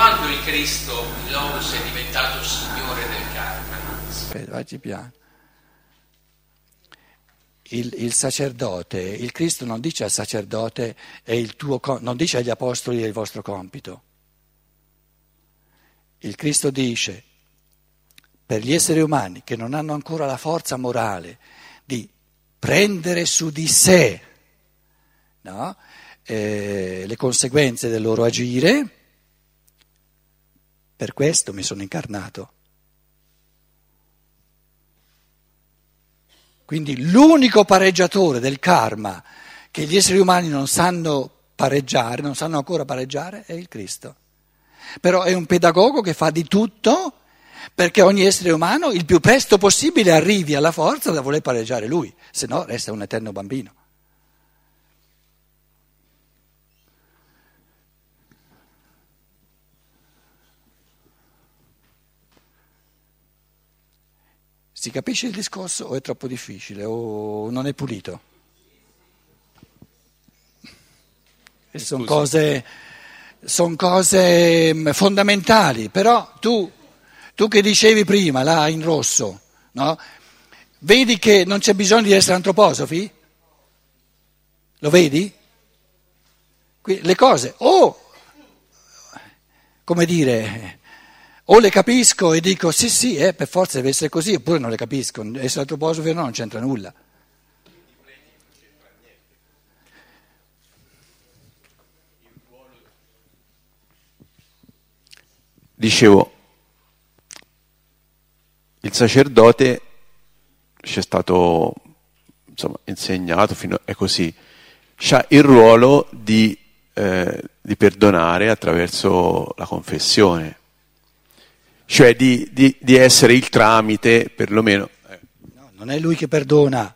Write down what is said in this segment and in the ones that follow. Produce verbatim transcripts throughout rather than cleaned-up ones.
quando il Cristo, il Logos, è diventato signore del karma? Aspetta, vai piano. Il, il sacerdote, il Cristo non dice al sacerdote è il tuo, non dice agli apostoli è il vostro compito. Il Cristo dice per gli esseri umani che non hanno ancora la forza morale di prendere su di sé, no? eh, le conseguenze del loro agire, per questo mi sono incarnato. Quindi l'unico pareggiatore del karma che gli esseri umani non sanno pareggiare, non sanno ancora pareggiare, è il Cristo. Però è un pedagogo che fa di tutto perché ogni essere umano il più presto possibile arrivi alla forza da voler pareggiare lui, se no resta un eterno bambino. Si capisce il discorso o è troppo difficile o non è pulito? Sono cose, son cose fondamentali, però tu, tu che dicevi prima, là in rosso, no? Vedi che non c'è bisogno di essere antroposofi? Lo vedi? Le cose o, come dire... O le capisco e dico sì sì, eh, per forza deve essere così, oppure non le capisco, essere antroposofi o no non c'entra nulla. Dicevo, il sacerdote ci è stato insomma, insegnato, fino a, è così, c'ha il ruolo di, eh, di perdonare attraverso la confessione. Cioè di, di, di essere il tramite, perlomeno. No, non è lui che perdona.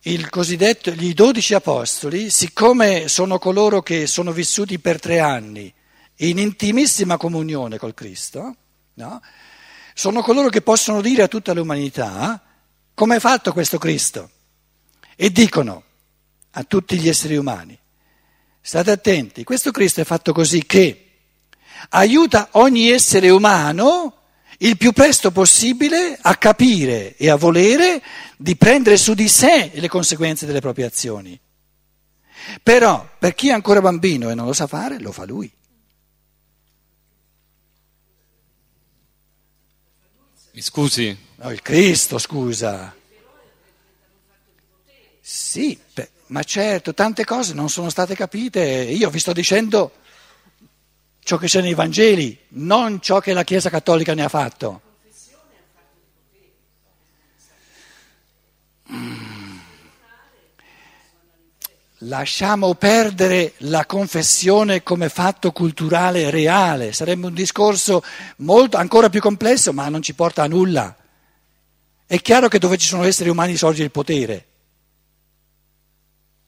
Il cosiddetto, gli dodici apostoli, siccome sono coloro che sono vissuti per tre anni in intimissima comunione col Cristo, no? Sono coloro che possono dire a tutta l'umanità come è fatto questo Cristo. E dicono a tutti gli esseri umani, state attenti, questo Cristo è fatto così che aiuta ogni essere umano il più presto possibile a capire e a volere di prendere su di sé le conseguenze delle proprie azioni. Però per chi è ancora bambino e non lo sa fare, lo fa lui. Mi scusi? No, il Cristo, scusa. Sì, ma certo, tante cose non sono state capite. Io vi sto dicendo... ciò che c'è nei Vangeli, non ciò che la Chiesa Cattolica ne ha fatto. Mm. Lasciamo perdere la confessione come fatto culturale reale, sarebbe un discorso molto, ancora più complesso, ma non ci porta a nulla. È chiaro che dove ci sono esseri umani sorge il potere.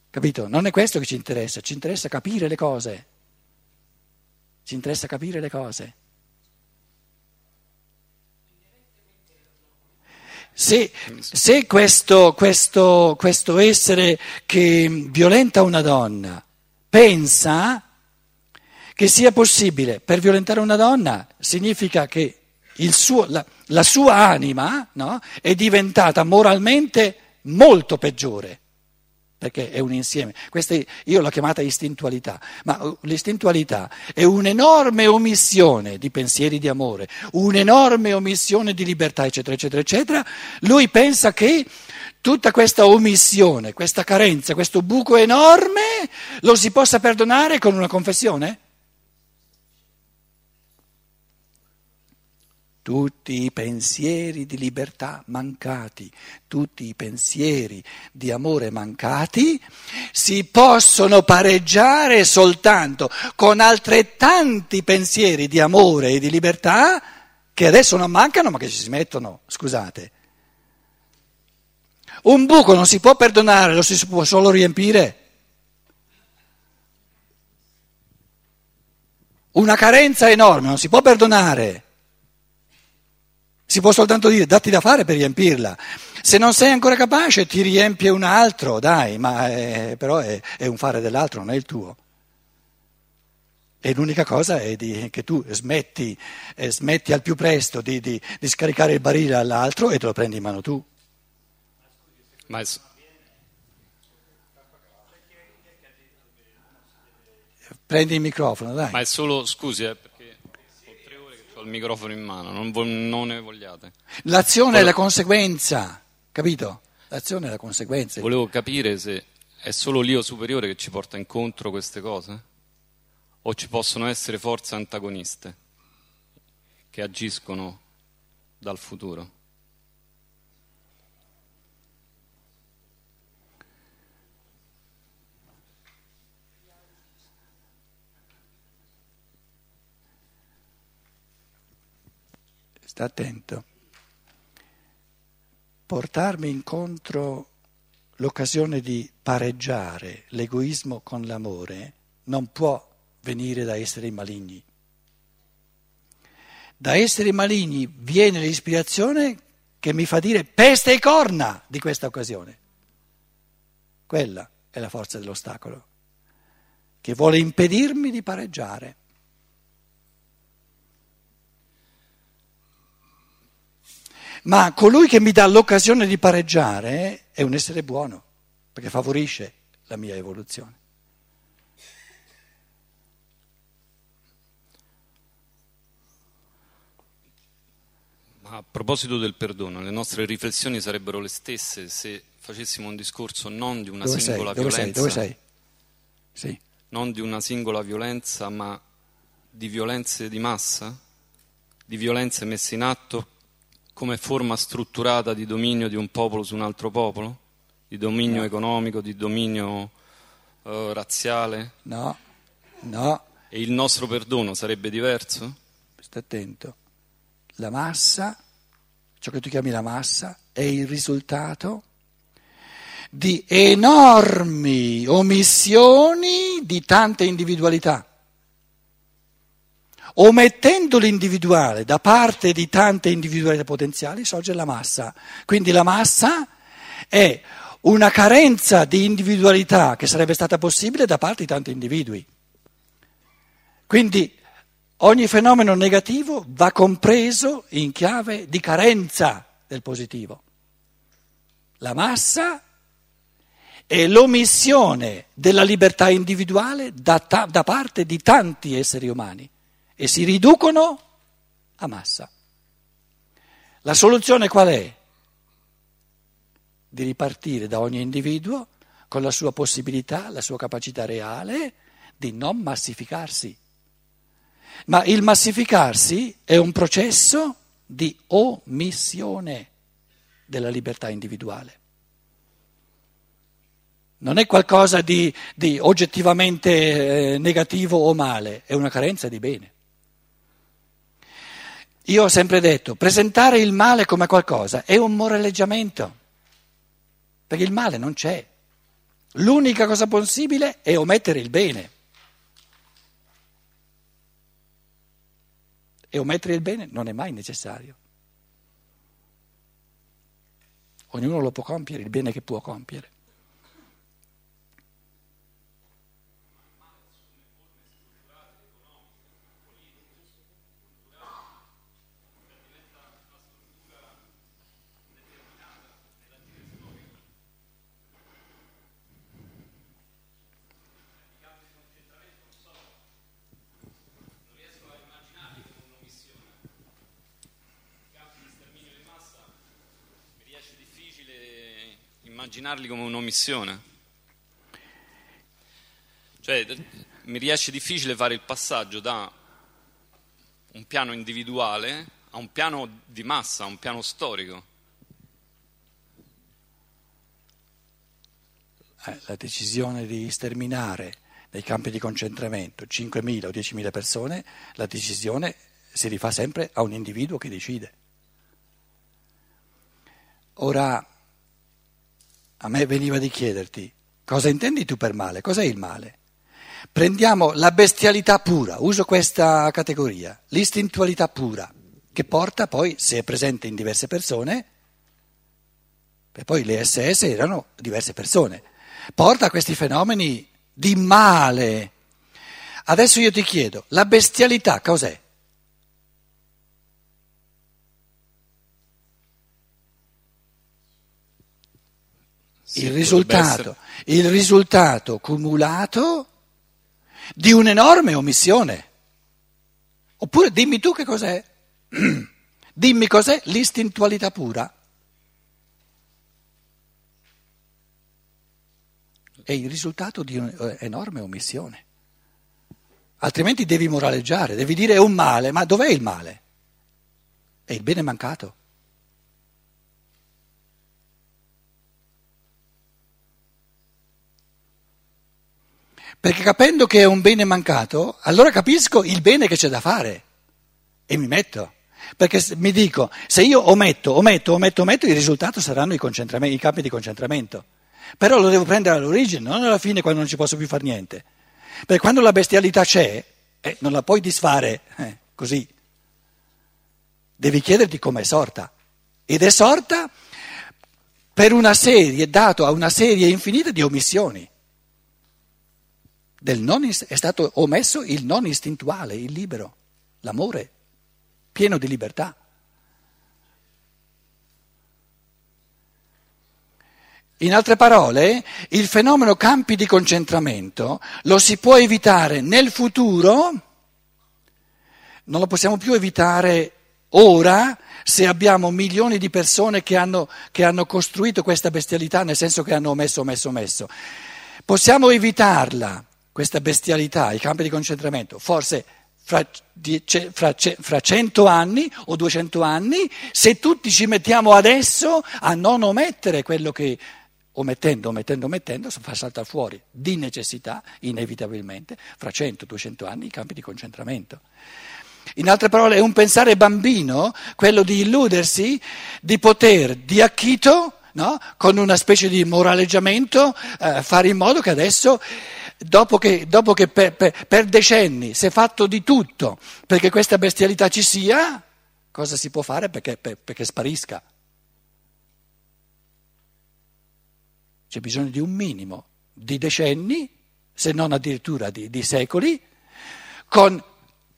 Capito? Non è questo che ci interessa, ci interessa capire le cose. Ci interessa capire le cose. Se, se questo, questo, questo essere che violenta una donna pensa che sia possibile per violentare una donna, significa che il suo, la, la sua anima, no, è diventata moralmente molto peggiore. Perché è un insieme, questa io l'ho chiamata istintualità, ma l'istintualità è un'enorme omissione di pensieri di amore, un'enorme omissione di libertà, eccetera, eccetera, eccetera. Lui pensa che tutta questa omissione, questa carenza, questo buco enorme lo si possa perdonare con una confessione? Tutti i pensieri di libertà mancati, tutti i pensieri di amore mancati si possono pareggiare soltanto con altrettanti pensieri di amore e di libertà che adesso non mancano ma che ci si mettono, scusate. Un buco non si può perdonare, lo si può solo riempire. Una carenza enorme non si può perdonare. Si può soltanto dire, datti da fare per riempirla. Se non sei ancora capace ti riempie un altro, dai, ma è, però è, è un fare dell'altro, non è il tuo. E l'unica cosa è di, che tu smetti, eh, smetti al più presto di, di, di scaricare il barile all'altro e te lo prendi in mano tu. Ma è... Prendi il microfono, dai. Ma è solo, scusi, eh, perché ho tre ore che ho il microfono in mano, non, vo- non ne vogliate. L'azione Volevo... è la conseguenza, capito? L'azione è la conseguenza. Volevo capire se è solo l'io superiore che ci porta incontro queste cose? O ci possono essere forze antagoniste che agiscono dal futuro? Sta attento. Portarmi incontro l'occasione di pareggiare l'egoismo con l'amore non può venire da esseri maligni. Da esseri maligni viene l'ispirazione che mi fa dire peste e corna di questa occasione. Quella è la forza dell'ostacolo, che vuole impedirmi di pareggiare. Ma colui che mi dà l'occasione di pareggiare è un essere buono, perché favorisce la mia evoluzione. A proposito del perdono, le nostre riflessioni sarebbero le stesse se facessimo un discorso non di una dove singola sei? Dove violenza, sei? Dove sei? Sì. Non di una singola violenza, ma di violenze di massa, di violenze messe in atto come forma strutturata di dominio di un popolo su un altro popolo, di dominio no. economico, di dominio uh, razziale. No, no. E il nostro perdono sarebbe diverso? Sta attento. La massa, ciò che tu chiami la massa, è il risultato di enormi omissioni di tante individualità. Omettendo l'individuale da parte di tante individualità potenziali sorge la massa. Quindi la massa è una carenza di individualità che sarebbe stata possibile da parte di tanti individui. Quindi ogni fenomeno negativo va compreso in chiave di carenza del positivo. La massa è l'omissione della libertà individuale da, ta- da parte di tanti esseri umani e si riducono a massa. La soluzione qual è? Di ripartire da ogni individuo con la sua possibilità, la sua capacità reale di non massificarsi. Ma il massificarsi è un processo di omissione della libertà individuale. Non è qualcosa di, di oggettivamente eh, negativo o male, è una carenza di bene. Io ho sempre detto, presentare il male come qualcosa è un moraleggiamento, perché il male non c'è. L'unica cosa possibile è omettere il bene. E omettere il bene non è mai necessario. Ognuno lo può compiere, il bene che può compiere. Immaginarli come un'omissione, cioè mi riesce difficile fare il passaggio da un piano individuale a un piano di massa, a un piano storico. La decisione di sterminare nei campi di concentramento cinquemila o diecimila persone, la decisione si rifà sempre a un individuo che decide. Ora, a me veniva di chiederti, cosa intendi tu per male? Cos'è il male? Prendiamo la bestialità pura, uso questa categoria, l'istintualità pura, che porta poi, se è presente in diverse persone, e poi le esse esse erano diverse persone, porta a questi fenomeni di male, Adesso io ti chiedo, la bestialità cos'è? Sì, il risultato, il risultato cumulato di un'enorme omissione. Oppure dimmi tu che cos'è? Dimmi cos'è l'istintualità pura. È il risultato di un'enorme omissione. Altrimenti devi moraleggiare, devi dire è un male, ma dov'è il male? È il bene mancato. Perché capendo che è un bene mancato, allora capisco il bene che c'è da fare e mi metto. Perché mi dico, se io ometto, ometto, ometto, ometto, il risultato saranno i, i campi di concentramento. Però lo devo prendere all'origine, non alla fine quando non ci posso più fare niente. Perché quando la bestialità c'è, eh, non la puoi disfare eh, così. Devi chiederti com'è sorta. Ed è sorta per una serie, dato a una serie infinita di omissioni. Del non ist- è stato omesso il non istintuale, il libero, l'amore, pieno di libertà. In altre parole, il fenomeno campi di concentramento lo si può evitare nel futuro, non lo possiamo più evitare ora se abbiamo milioni di persone che hanno, che hanno costruito questa bestialità, nel senso che hanno omesso, omesso, omesso. Possiamo evitarla. Questa bestialità, i campi di concentramento, forse fra, dieci, fra, fra cento anni o duecento anni, se tutti ci mettiamo adesso a non omettere quello che, omettendo, omettendo, omettendo, si fa saltare fuori di necessità, inevitabilmente, fra cento duecento anni i campi di concentramento. In altre parole, è un pensare bambino, quello di illudersi di poter, di acchito, no? Con una specie di moraleggiamento, eh, fare in modo che adesso... Dopo che, dopo che per, per, per decenni si è fatto di tutto perché questa bestialità ci sia, cosa si può fare perché, per, perché sparisca? C'è bisogno di un minimo di decenni, se non addirittura di, di secoli, con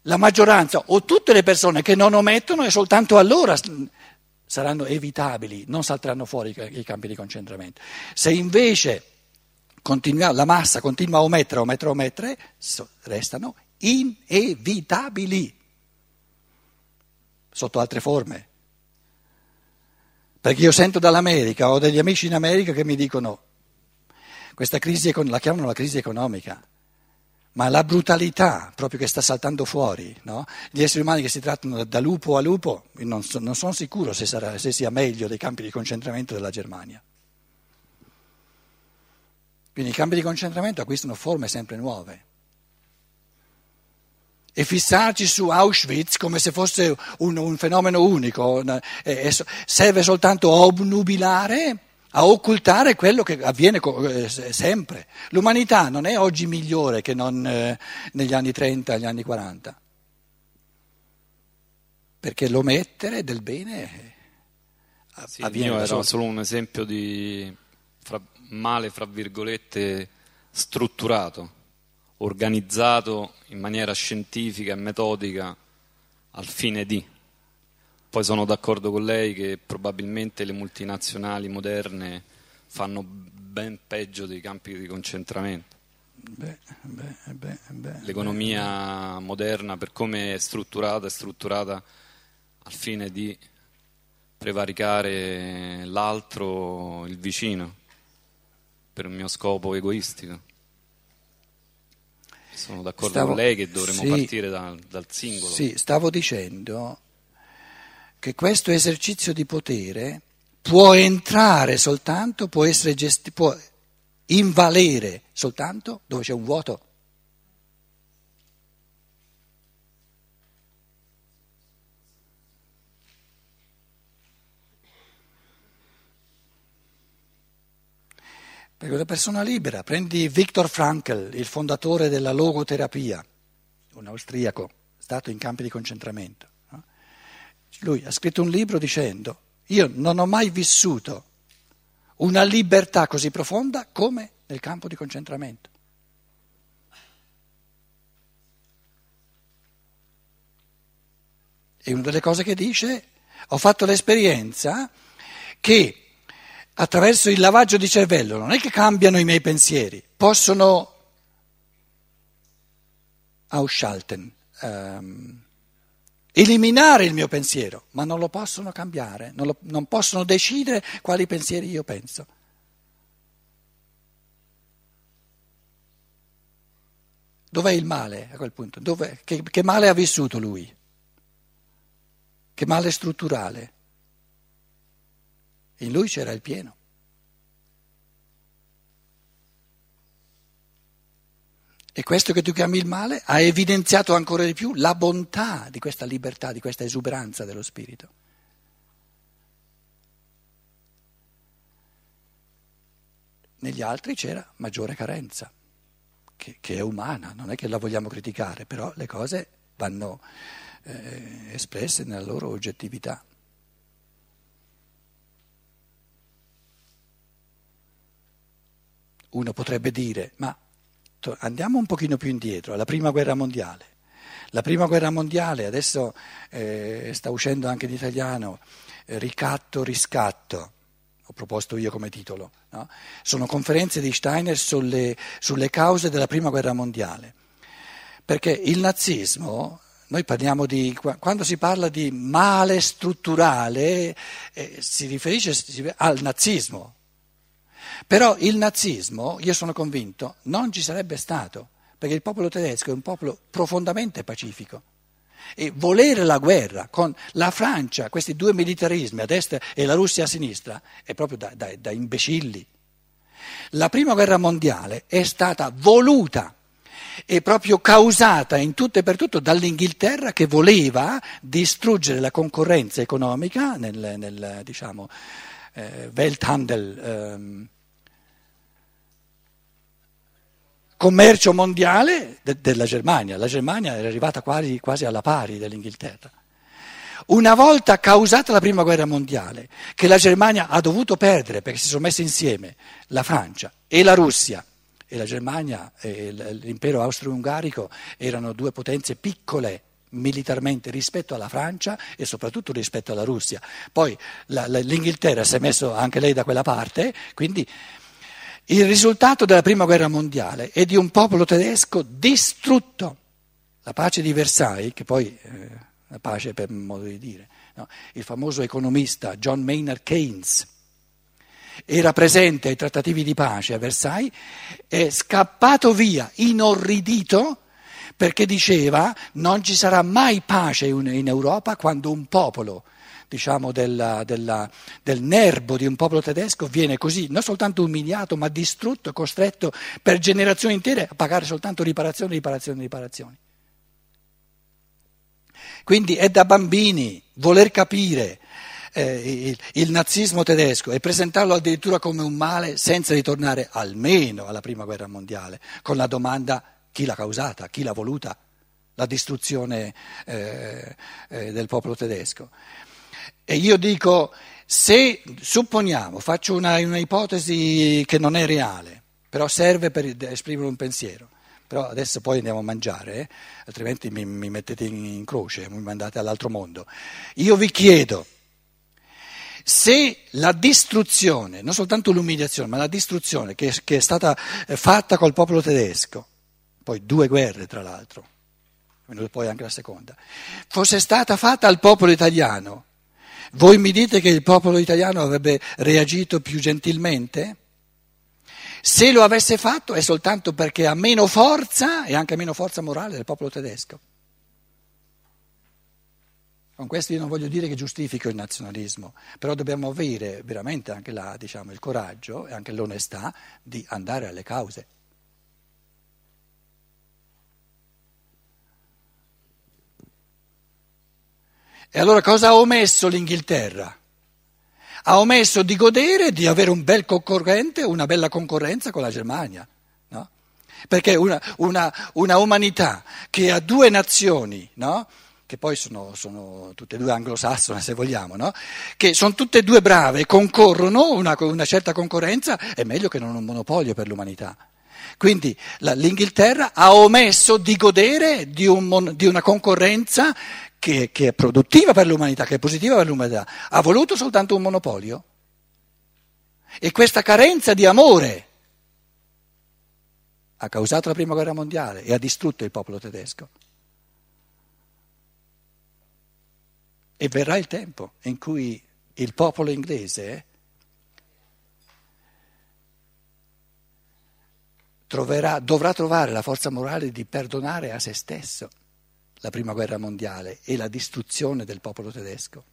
la maggioranza o tutte le persone che non omettono e soltanto allora saranno evitabili, non salteranno fuori i, i campi di concentramento. Se invece... Continua, la massa continua a omettere, omettere, omettere, restano inevitabili, sotto altre forme. Perché io sento dall'America, ho degli amici in America che mi dicono, questa crisi, la chiamano la crisi economica, ma la brutalità proprio che sta saltando fuori, no? Gli esseri umani che si trattano da lupo a lupo, non, so, non sono sicuro se, sarà, se sia meglio dei campi di concentramento della Germania. Quindi i campi di concentramento acquistano forme sempre nuove. E fissarci su Auschwitz come se fosse un, un fenomeno unico una, e, e serve soltanto a obnubilare, a occultare quello che avviene eh, sempre. L'umanità non è oggi migliore che non eh, negli anni trenta, negli anni quaranta. Perché l'omettere del bene sì, avviene. Io era solo un esempio di... Fra... male, fra virgolette, strutturato, organizzato in maniera scientifica e metodica al fine di. Poi sono d'accordo con lei che probabilmente le multinazionali moderne fanno ben peggio dei campi di concentramento. Beh, beh, beh, beh, L'economia beh. moderna, per come è strutturata, è strutturata al fine di prevaricare l'altro, il vicino. Per un mio scopo egoistico. Sono d'accordo stavo, con lei che dovremmo sì, partire da, dal singolo. Sì, stavo dicendo che questo esercizio di potere può entrare soltanto, può essere gesti- può invalere soltanto dove c'è un vuoto. Perché la persona libera, prendi Viktor Frankl, il fondatore della logoterapia, un austriaco, stato in campi di concentramento. No? Lui ha scritto un libro dicendo, io non ho mai vissuto una libertà così profonda come nel campo di concentramento. E una delle cose che dice, ho fatto l'esperienza che attraverso il lavaggio di cervello non è che cambiano i miei pensieri, possono ausschalten, ehm, eliminare il mio pensiero, ma non lo possono cambiare, non, lo, non possono decidere quali pensieri io penso. Dov'è il male a quel punto? Dove, che, che male ha vissuto lui? Che male strutturale? In lui c'era il pieno. E questo che tu chiami il male ha evidenziato ancora di più la bontà di questa libertà, di questa esuberanza dello spirito. Negli altri c'era maggiore carenza, che, che è umana, non è che la vogliamo criticare, però le cose vanno eh, espresse nella loro oggettività. Uno potrebbe dire, ma andiamo un pochino più indietro, alla prima guerra mondiale. La prima guerra mondiale, adesso eh, sta uscendo anche in italiano, eh, ricatto, riscatto, ho proposto io come titolo, no? Sono conferenze di Steiner sulle, sulle cause della prima guerra mondiale, perché il nazismo, noi parliamo di, quando si parla di male strutturale eh, si riferisce al nazismo. Però il nazismo, io sono convinto, non ci sarebbe stato, perché il popolo tedesco è un popolo profondamente pacifico e volere la guerra con la Francia, questi due militarismi a destra e la Russia a sinistra, è proprio da, da, da imbecilli. La prima guerra mondiale è stata voluta e proprio causata in tutto e per tutto dall'Inghilterra, che voleva distruggere la concorrenza economica nel, nel diciamo, eh, Welthandel, ehm, commercio mondiale de- della Germania. La Germania era arrivata quasi, quasi alla pari dell'Inghilterra. Una volta causata la prima guerra mondiale, che la Germania ha dovuto perdere perché si sono messe insieme la Francia e la Russia, e la Germania e l'impero austro-ungarico erano due potenze piccole militarmente rispetto alla Francia e soprattutto rispetto alla Russia. Poi la, la, l'Inghilterra si è messo anche lei da quella parte, quindi il risultato della prima guerra mondiale è di un popolo tedesco distrutto. La pace di Versailles, che poi eh, la pace per modo di dire, no? Il famoso economista John Maynard Keynes era presente ai trattativi di pace a Versailles, è scappato via inorridito perché diceva non ci sarà mai pace in Europa quando un popolo, diciamo della, della, del nerbo di un popolo tedesco viene così non soltanto umiliato ma distrutto, costretto per generazioni intere a pagare soltanto riparazioni, riparazioni, riparazioni. Quindi è da bambini voler capire eh, il, il nazismo tedesco e presentarlo addirittura come un male, senza ritornare almeno alla prima guerra mondiale con la domanda chi l'ha causata, chi l'ha voluta, la distruzione eh, eh, del popolo tedesco. E io dico, se supponiamo, faccio una, una ipotesi che non è reale, però serve per esprimere un pensiero, però adesso poi andiamo a mangiare, eh? Altrimenti mi, mi mettete in, in croce, mi mandate all'altro mondo. Io vi chiedo, se la distruzione, non soltanto l'umiliazione, ma la distruzione che, che è stata fatta col popolo tedesco, poi due guerre tra l'altro, poi anche la seconda, fosse stata fatta al popolo italiano, voi mi dite che il popolo italiano avrebbe reagito più gentilmente? Se lo avesse fatto è soltanto perché ha meno forza, e anche meno forza morale, del popolo tedesco. Con questo io non voglio dire che giustifico il nazionalismo, però dobbiamo avere veramente anche la, diciamo, il coraggio e anche l'onestà di andare alle cause. E allora cosa ha omesso l'Inghilterra? Ha omesso di godere, di avere un bel concorrente, una bella concorrenza con la Germania, no? Perché una, una, una umanità che ha due nazioni, no? Che poi sono, sono tutte e due anglosassone se vogliamo, no? Che sono tutte e due brave, concorrono, una, una certa concorrenza, è meglio che non un monopolio per l'umanità. Quindi la, l'Inghilterra ha omesso di godere di, un, di una concorrenza che, che è produttiva per l'umanità, che è positiva per l'umanità, ha voluto soltanto un monopolio. E questa carenza di amore ha causato la prima guerra mondiale e ha distrutto il popolo tedesco. E verrà il tempo in cui il popolo inglese troverà, dovrà trovare la forza morale di perdonare a se stesso la prima guerra mondiale e la distruzione del popolo tedesco,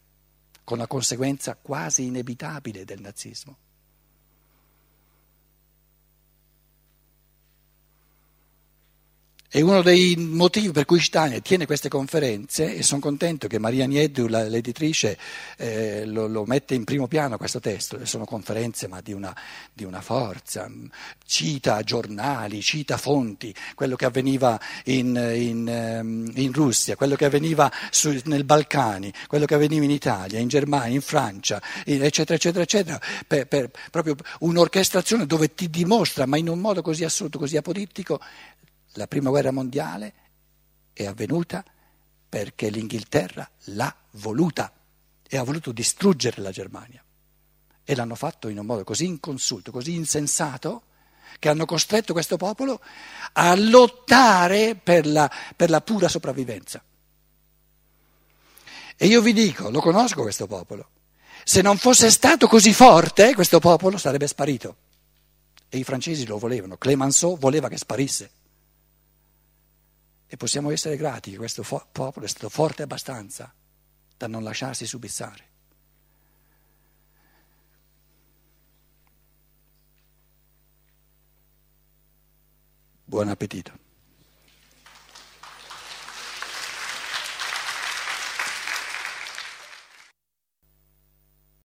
con la conseguenza quasi inevitabile del nazismo. E uno dei motivi per cui Steiner tiene queste conferenze, e sono contento che Maria Nieddu, l'editrice, eh, lo, lo mette in primo piano questo testo, sono conferenze ma di una, di una forza, cita giornali, cita fonti, quello che avveniva in, in, in Russia, quello che avveniva su, nel Balcani, quello che avveniva in Italia, in Germania, in Francia, eccetera, eccetera, eccetera, per, per proprio un'orchestrazione dove ti dimostra, ma in un modo così assoluto, così apodittico, la prima guerra mondiale è avvenuta perché l'Inghilterra l'ha voluta e ha voluto distruggere la Germania. E l'hanno fatto in un modo così inconsulto, così insensato, che hanno costretto questo popolo a lottare per la, per la pura sopravvivenza. E io vi dico, lo conosco questo popolo, se non fosse stato così forte questo popolo sarebbe sparito. E i francesi lo volevano, Clemenceau voleva che sparisse. E possiamo essere grati che questo fo- popolo è stato forte abbastanza da non lasciarsi subissare. Buon appetito.